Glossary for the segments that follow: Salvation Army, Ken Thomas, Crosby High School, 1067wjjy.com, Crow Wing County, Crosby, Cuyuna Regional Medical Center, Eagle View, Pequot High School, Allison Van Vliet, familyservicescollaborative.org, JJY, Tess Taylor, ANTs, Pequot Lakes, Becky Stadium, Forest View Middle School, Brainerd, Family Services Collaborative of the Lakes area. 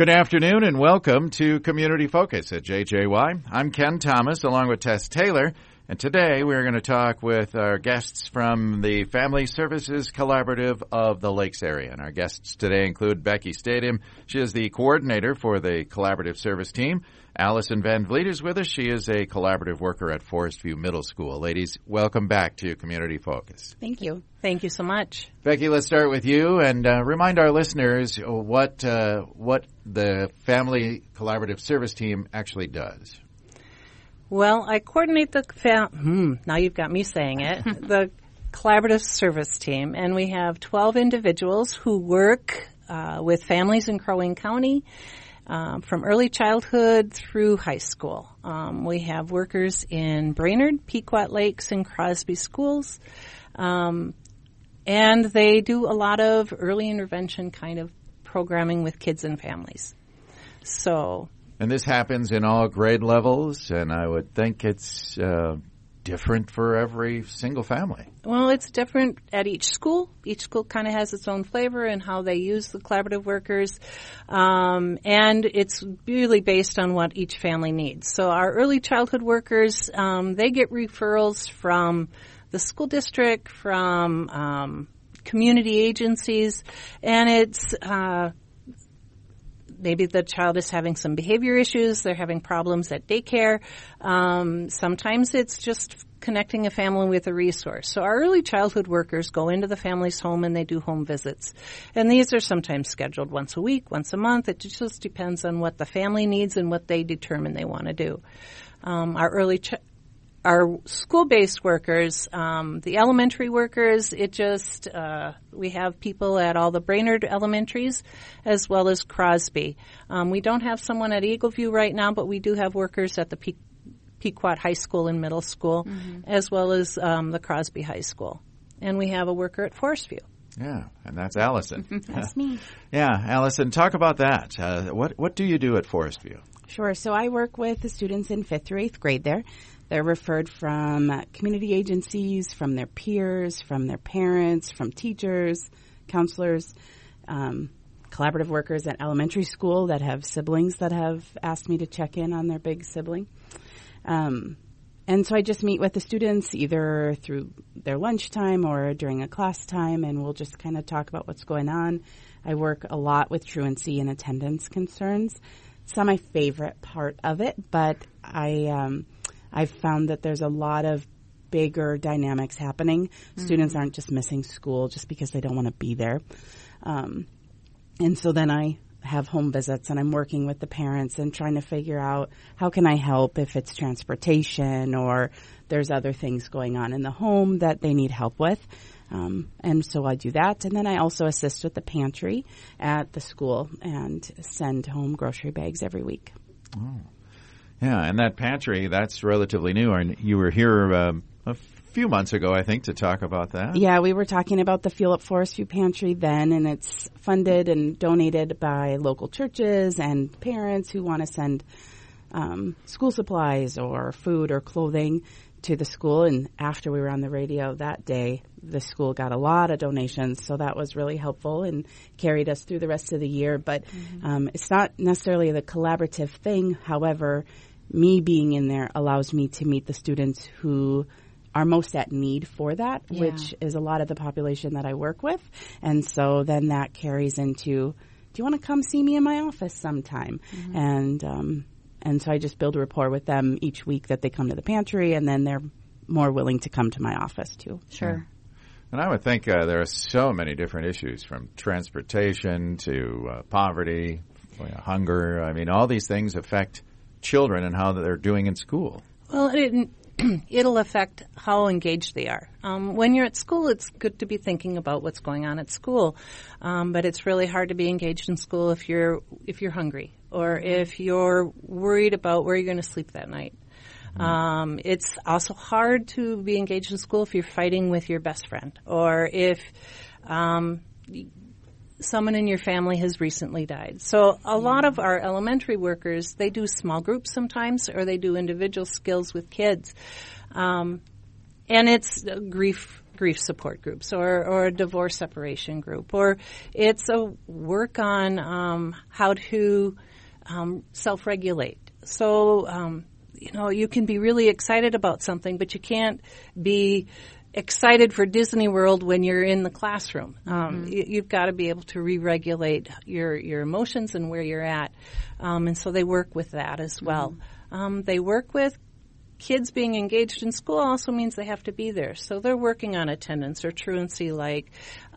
Good afternoon and welcome to Community Focus at JJY. I'm Ken Thomas along with Tess Taylor, and today we're going to talk with our guests from the Family Services Collaborative of the Lakes area. And our guests today include Becky Stadium. She is the coordinator for the collaborative service team. Allison Van Vliet is with us. She is a collaborative worker at Forest View Middle School. Ladies, welcome back to Community Focus. Thank you. Thank you so much. Becky, let's start with you and remind our listeners what the Family Collaborative Service Team actually does. Well, I coordinate the now you've got me saying it, the Collaborative Service Team, and we have 12 individuals who work with families in Crow Wing County, from early childhood through high school. We have workers in Brainerd, Pequot Lakes, and Crosby schools. And they do a lot of early intervention kind of programming with kids and families. And this happens in all grade levels, and I would think it's different for every single family. Well, it's different at each school. Each school kind of has its own flavor and how they use the collaborative workers. And it's really based on what each family needs. So our early childhood workers, they get referrals from the school district, from community agencies, and it's maybe the child is having some behavior issues. They're having problems at daycare. Sometimes it's just connecting a family with a resource. So our early childhood workers go into the family's home and they do home visits. And these are sometimes scheduled once a week, once a month. It just depends on what the family needs and what they determine they want to do. Our school-based workers, the elementary workers, we have people at all the Brainerd elementaries as well as Crosby. We don't have someone at Eagle View right now, but we do have workers at the Pequot High School and Middle School, as well as the Crosby High School. And we have a worker at Forest View. Yeah, and that's Allison. That's me. Yeah, Allison, talk about that. What do you do at Forest View? Sure. So I work with the students in 5th through 8th grade there. They're referred from community agencies, from their peers, from their parents, from teachers, counselors, collaborative workers at elementary school that have siblings that have asked me to check in on their big sibling. And so I just meet with the students either through their lunchtime or during a class time, and we'll just kind of talk about what's going on. I work a lot with truancy and attendance concerns. It's not my favorite part of it, but I've found that there's a lot of bigger dynamics happening. Mm-hmm. Students aren't just missing school just because they don't want to be there. And so then I have home visits, and I'm working with the parents and trying to figure out how can I help if it's transportation or there's other things going on in the home that they need help with. And so I do that. And then I also assist with the pantry at the school and send home grocery bags every week. Oh. Yeah, and that pantry, that's relatively new. And you were here a few months ago, I think, to talk about that. Yeah, we were talking about the Fuel Up Forest View Pantry then, and it's funded and donated by local churches and parents who want to send school supplies or food or clothing to the school. And after we were on the radio that day, the school got a lot of donations, so that was really helpful and carried us through the rest of the year. But it's not necessarily the collaborative thing. However, me being in there allows me to meet the students who are most at need for that, which is a lot of the population that I work with. And so then that carries into, do you want to come see me in my office sometime? And so I just build a rapport with them each week that they come to the pantry, and then they're more willing to come to my office, too. Sure. And I would think there are so many different issues, from transportation to poverty, hunger. I mean, all these things affect children and how they're doing in school. Well, it'll affect how engaged they are. When you're at school, it's good to be thinking about what's going on at school, but it's really hard to be engaged in school if you're hungry or if you're worried about where you're going to sleep that night. It's also hard to be engaged in school if you're fighting with your best friend or if someone in your family has recently died. So a lot of our elementary workers, they do small groups sometimes or they do individual skills with kids. And it's grief grief support groups or a divorce separation group, or it's a work on how to self-regulate. So, you know, you can be really excited about something, but you can't be excited for Disney World when you're in the classroom. You've got to be able to re-regulate your emotions and where you're at. And so they work with that as well. They work with kids being engaged in school also means they have to be there. So they're working on attendance or truancy like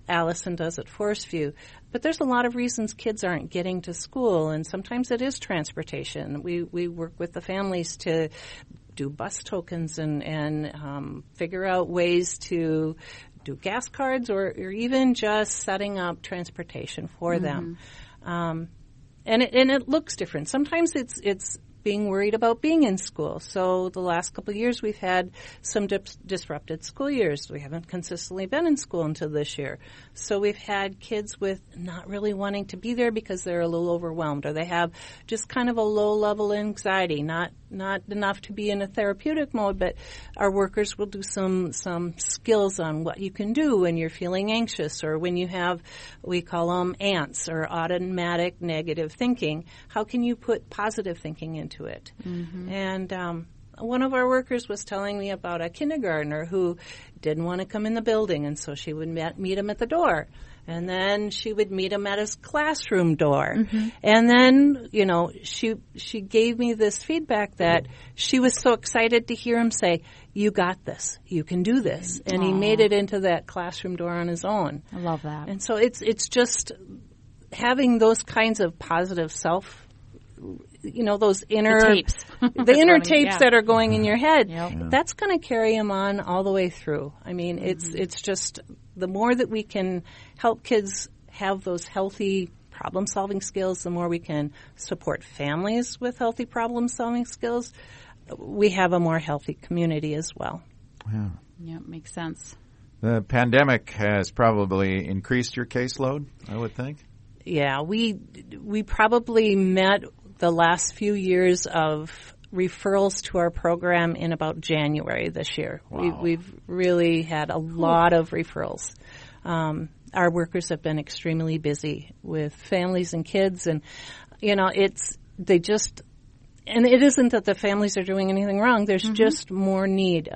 Allison does at Forest View. But there's a lot of reasons kids aren't getting to school, and sometimes it is transportation. We work with the families to do bus tokens and figure out ways to do gas cards or even just setting up transportation for them. And it looks different. Sometimes it's being worried about being in school. So the last couple of years we've had some disrupted school years. We haven't consistently been in school until this year. So we've had kids with not really wanting to be there because they're a little overwhelmed, or they have just kind of a low-level anxiety, not enough to be in a therapeutic mode, but our workers will do some skills on what you can do when you're feeling anxious, or when you have, we call them ANTs, or automatic negative thinking. How can you put positive thinking into it? And one of our workers was telling me about a kindergartner who didn't want to come in the building, and so she would meet him at the door. And then she would meet him at his classroom door. And then, you know, she gave me this feedback that she was so excited to hear him say, "You got this. You can do this." And he made it into that classroom door on his own. I love that. And so it's just having those kinds of positive self, you know, those inner tapes, the inner tapes that are going in your head. That's going to carry them on all the way through. I mean, it's just the more that we can help kids have those healthy problem-solving skills, the more we can support families with healthy problem-solving skills, we have a more healthy community as well. Yeah, makes sense. The pandemic has probably increased your caseload, I would think. Yeah, we probably met the last few years of referrals to our program in about January this year. We've really had a lot of referrals. Our workers have been extremely busy with families and kids, and you know, and it isn't that the families are doing anything wrong. There's just more need.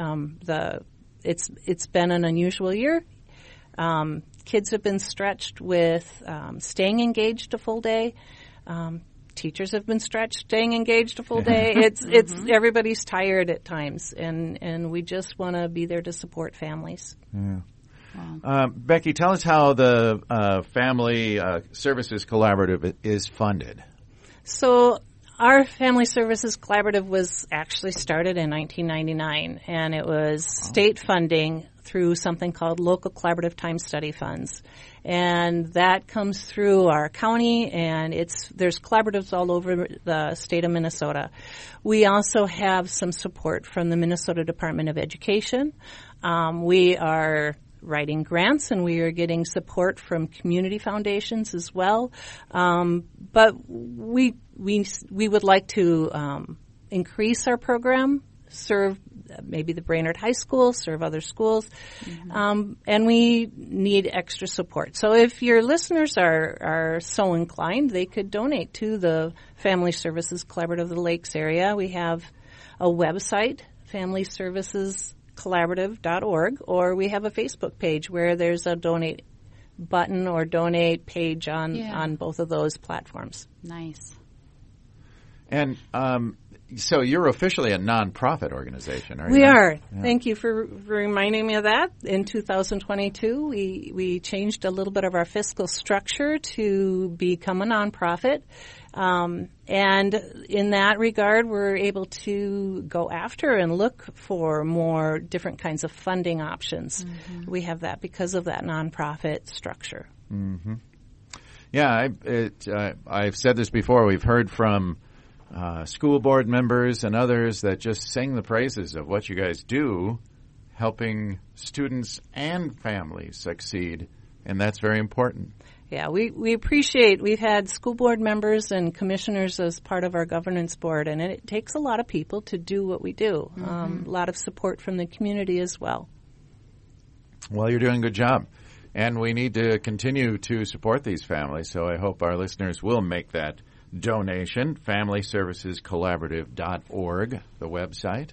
It's been an unusual year. Kids have been stretched with staying engaged a full day. Teachers have been stretched, staying engaged a full day. It's everybody's tired at times, and we just want to be there to support families. Becky, tell us how the Family Services Collaborative is funded. So our Family Services Collaborative was actually started in 1999, and it was state funding through something called local collaborative time study funds. And that comes through our county, and there's collaboratives all over the state of Minnesota. We also have some support from the Minnesota Department of Education. We are writing grants, and we are getting support from community foundations as well. But we would like to increase our program, serve maybe the Brainerd High School, serve other schools, and we need extra support. So if your listeners are so inclined, they could donate to the Family Services Collaborative of the Lakes area. We have a website, familyservicescollaborative.org, or we have a Facebook page where there's a donate button or donate page on both of those platforms. Nice. And so you're officially a nonprofit organization, aren't you? We are. Yeah. Thank you for reminding me of that. In 2022, we changed a little bit of our fiscal structure to become a nonprofit. And in that regard, we're able to go after and look for more different kinds of funding options. We have that because of that nonprofit structure. Yeah, I've said this before. We've heard from school board members and others that just sing the praises of what you guys do, helping students and families succeed, and that's very important. Yeah, we appreciate. We've had school board members and commissioners as part of our governance board, and it takes a lot of people to do what we do. A lot of support from the community as well. Well, you're doing a good job. And we need to continue to support these families, so I hope our listeners will make that donation. familyservicescollaborative.org, the website.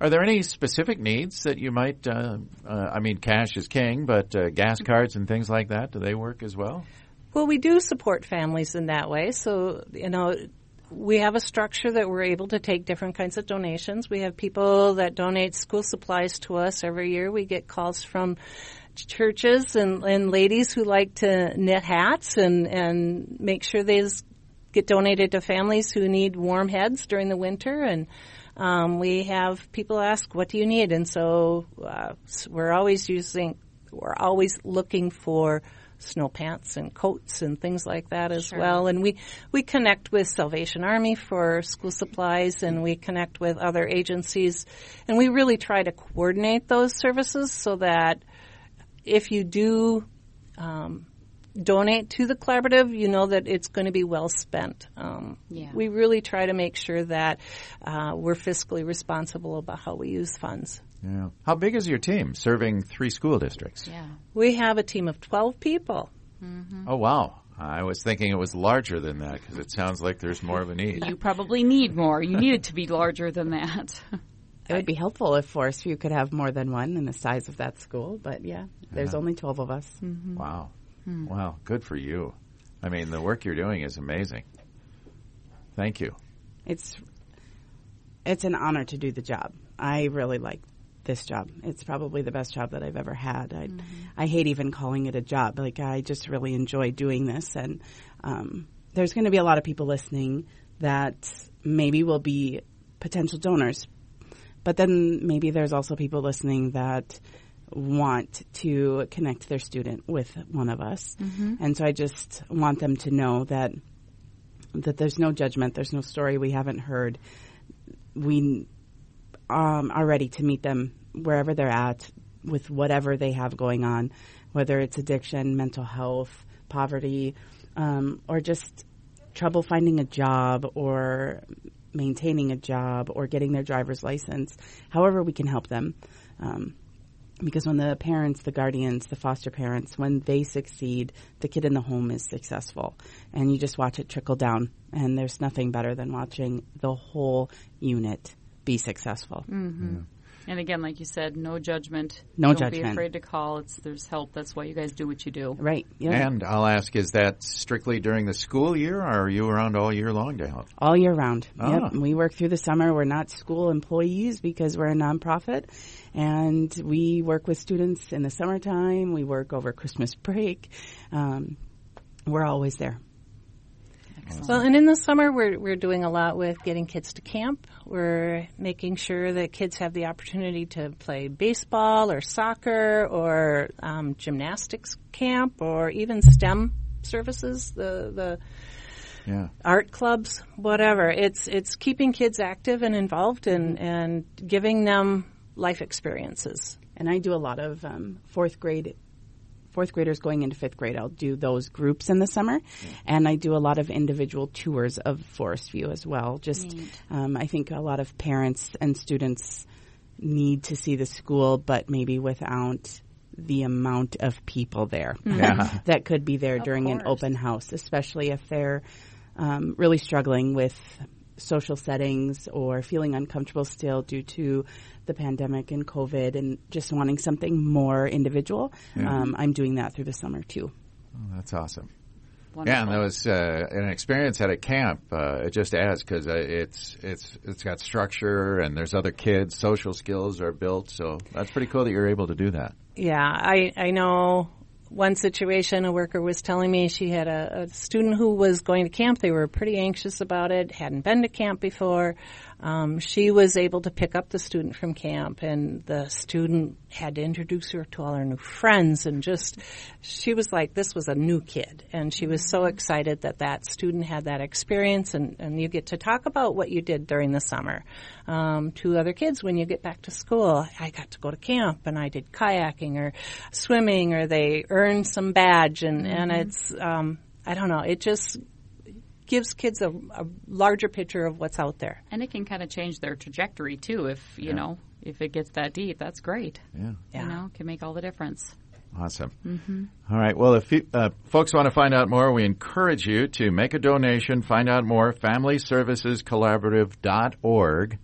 Are there any specific needs that you might, I mean, cash is king, but gas cards and things like that, do they work as well? Well, we do support families in that way. So, you know, we have a structure that we're able to take different kinds of donations. We have people that donate school supplies to us every year. We get calls from churches and ladies who like to knit hats and make sure these get donated to families who need warm heads during the winter. And we have people ask, what do you need? And so we're always looking for snow pants and coats and things like that as sure. well. And we connect with Salvation Army for school supplies, and we connect with other agencies. And we really try to coordinate those services so that if you do donate to the collaborative, you know that it's going to be well spent. We really try to make sure that we're fiscally responsible about how we use funds. Yeah. How big is your team serving 3 school districts? Yeah. We have a team of 12 people. Mm-hmm. Oh, wow. I was thinking it was larger than that because it sounds like there's more of a need. You probably need more. You need it to be larger than that. It would be helpful if Forest View could have more than one in the size of that school. But, yeah, there's only 12 of us. Mm-hmm. Wow. Mm. Wow. Good for you. I mean, the work you're doing is amazing. Thank you. It's an honor to do the job. I really like this job. It's probably the best job that I've ever had. I hate even calling it a job. Like, I just really enjoy doing this. And there's going to be a lot of people listening that maybe will be potential donors. But then maybe there's also people listening that want to connect their student with one of us. Mm-hmm. And so I just want them to know that there's no judgment. There's no story we haven't heard. We are ready to meet them wherever they're at with whatever they have going on, whether it's addiction, mental health, poverty, or just trouble finding a job or maintaining a job or getting their driver's license, however we can help them. Because when the parents, the guardians, the foster parents, when they succeed, the kid in the home is successful. And you just watch it trickle down. And there's nothing better than watching the whole unit be successful. Mm-hmm. Yeah. And again, like you said, no judgment. Don't be afraid to call. There's help. That's why you guys do what you do. Right. Yeah. And I'll ask, is that strictly during the school year, or are you around all year long to help? All year round. Oh. Yep. We work through the summer. We're not school employees because we're a nonprofit. And we work with students in the summertime. We work over Christmas break. We're always there. Excellent. Well, and in the summer, we're doing a lot with getting kids to camp. We're making sure that kids have the opportunity to play baseball or soccer or gymnastics camp or even STEM services, the art clubs, whatever. It's keeping kids active and involved and giving them life experiences. And I do a lot of fourth graders going into fifth grade. I'll do those groups in the summer. Yeah. And I do a lot of individual tours of Forest View as well. Just I think a lot of parents and students need to see the school, but maybe without the amount of people there that could be there during an open house, especially if they're really struggling with social settings or feeling uncomfortable still due to the pandemic and COVID and just wanting something more individual. Yeah. I'm doing that through the summer too. Oh, that's awesome. Wonderful. Yeah, and that was an experience at a camp. It just adds because it's got structure and there's other kids. Social skills are built, so that's pretty cool that you're able to do that. Yeah, I know. One situation, a worker was telling me she had a student who was going to camp. They were pretty anxious about it, hadn't been to camp before. She was able to pick up the student from camp, and the student had to introduce her to all her new friends. And she was like, this was a new kid. And she was so excited that student had that experience. And you get to talk about what you did during the summer to other kids when you get back to school. I got to go to camp, and I did kayaking or swimming, or they earn some badge, and it's I don't know, it just gives kids a larger picture of what's out there. And it can kind of change their trajectory too if you know if it gets that deep, that's great. Yeah. You know, can make all the difference. Awesome. Mm-hmm. All right. Well, if you, folks want to find out more, we encourage you to make a donation, find out more, familyservicescollaborative.org,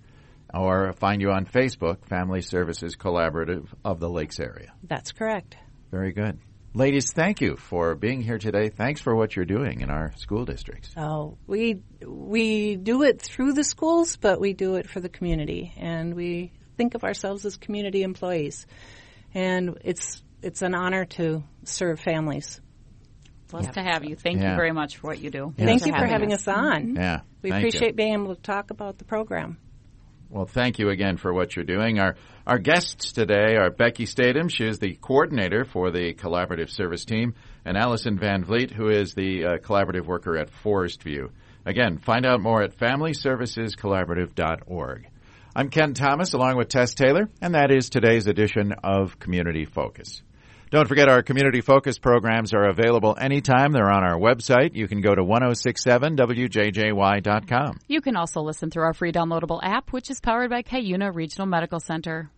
or find you on Facebook, Family Services Collaborative of the Lakes area. That's correct. Very good. Ladies, thank you for being here today. Thanks for what you're doing in our school districts. Oh, we do it through the schools, but we do it for the community. And we think of ourselves as community employees. And it's an honor to serve families. Blessed to have you. Thank you very much for what you do. Yeah. Thank you for having us on. Yeah, we appreciate being able to talk about the program. Well, thank you again for what you're doing. Our guests today are Becky Stadium. She is the coordinator for the collaborative service team, and Allison Van Vliet, who is the collaborative worker at Forest View. Again, find out more at familyservicescollaborative.org. I'm Ken Thomas, along with Tess Taylor, and that is today's edition of Community Focus. Don't forget, our Community Focus programs are available anytime. They're on our website. You can go to 1067wjjy.com. You can also listen through our free downloadable app, which is powered by Cuyuna Regional Medical Center.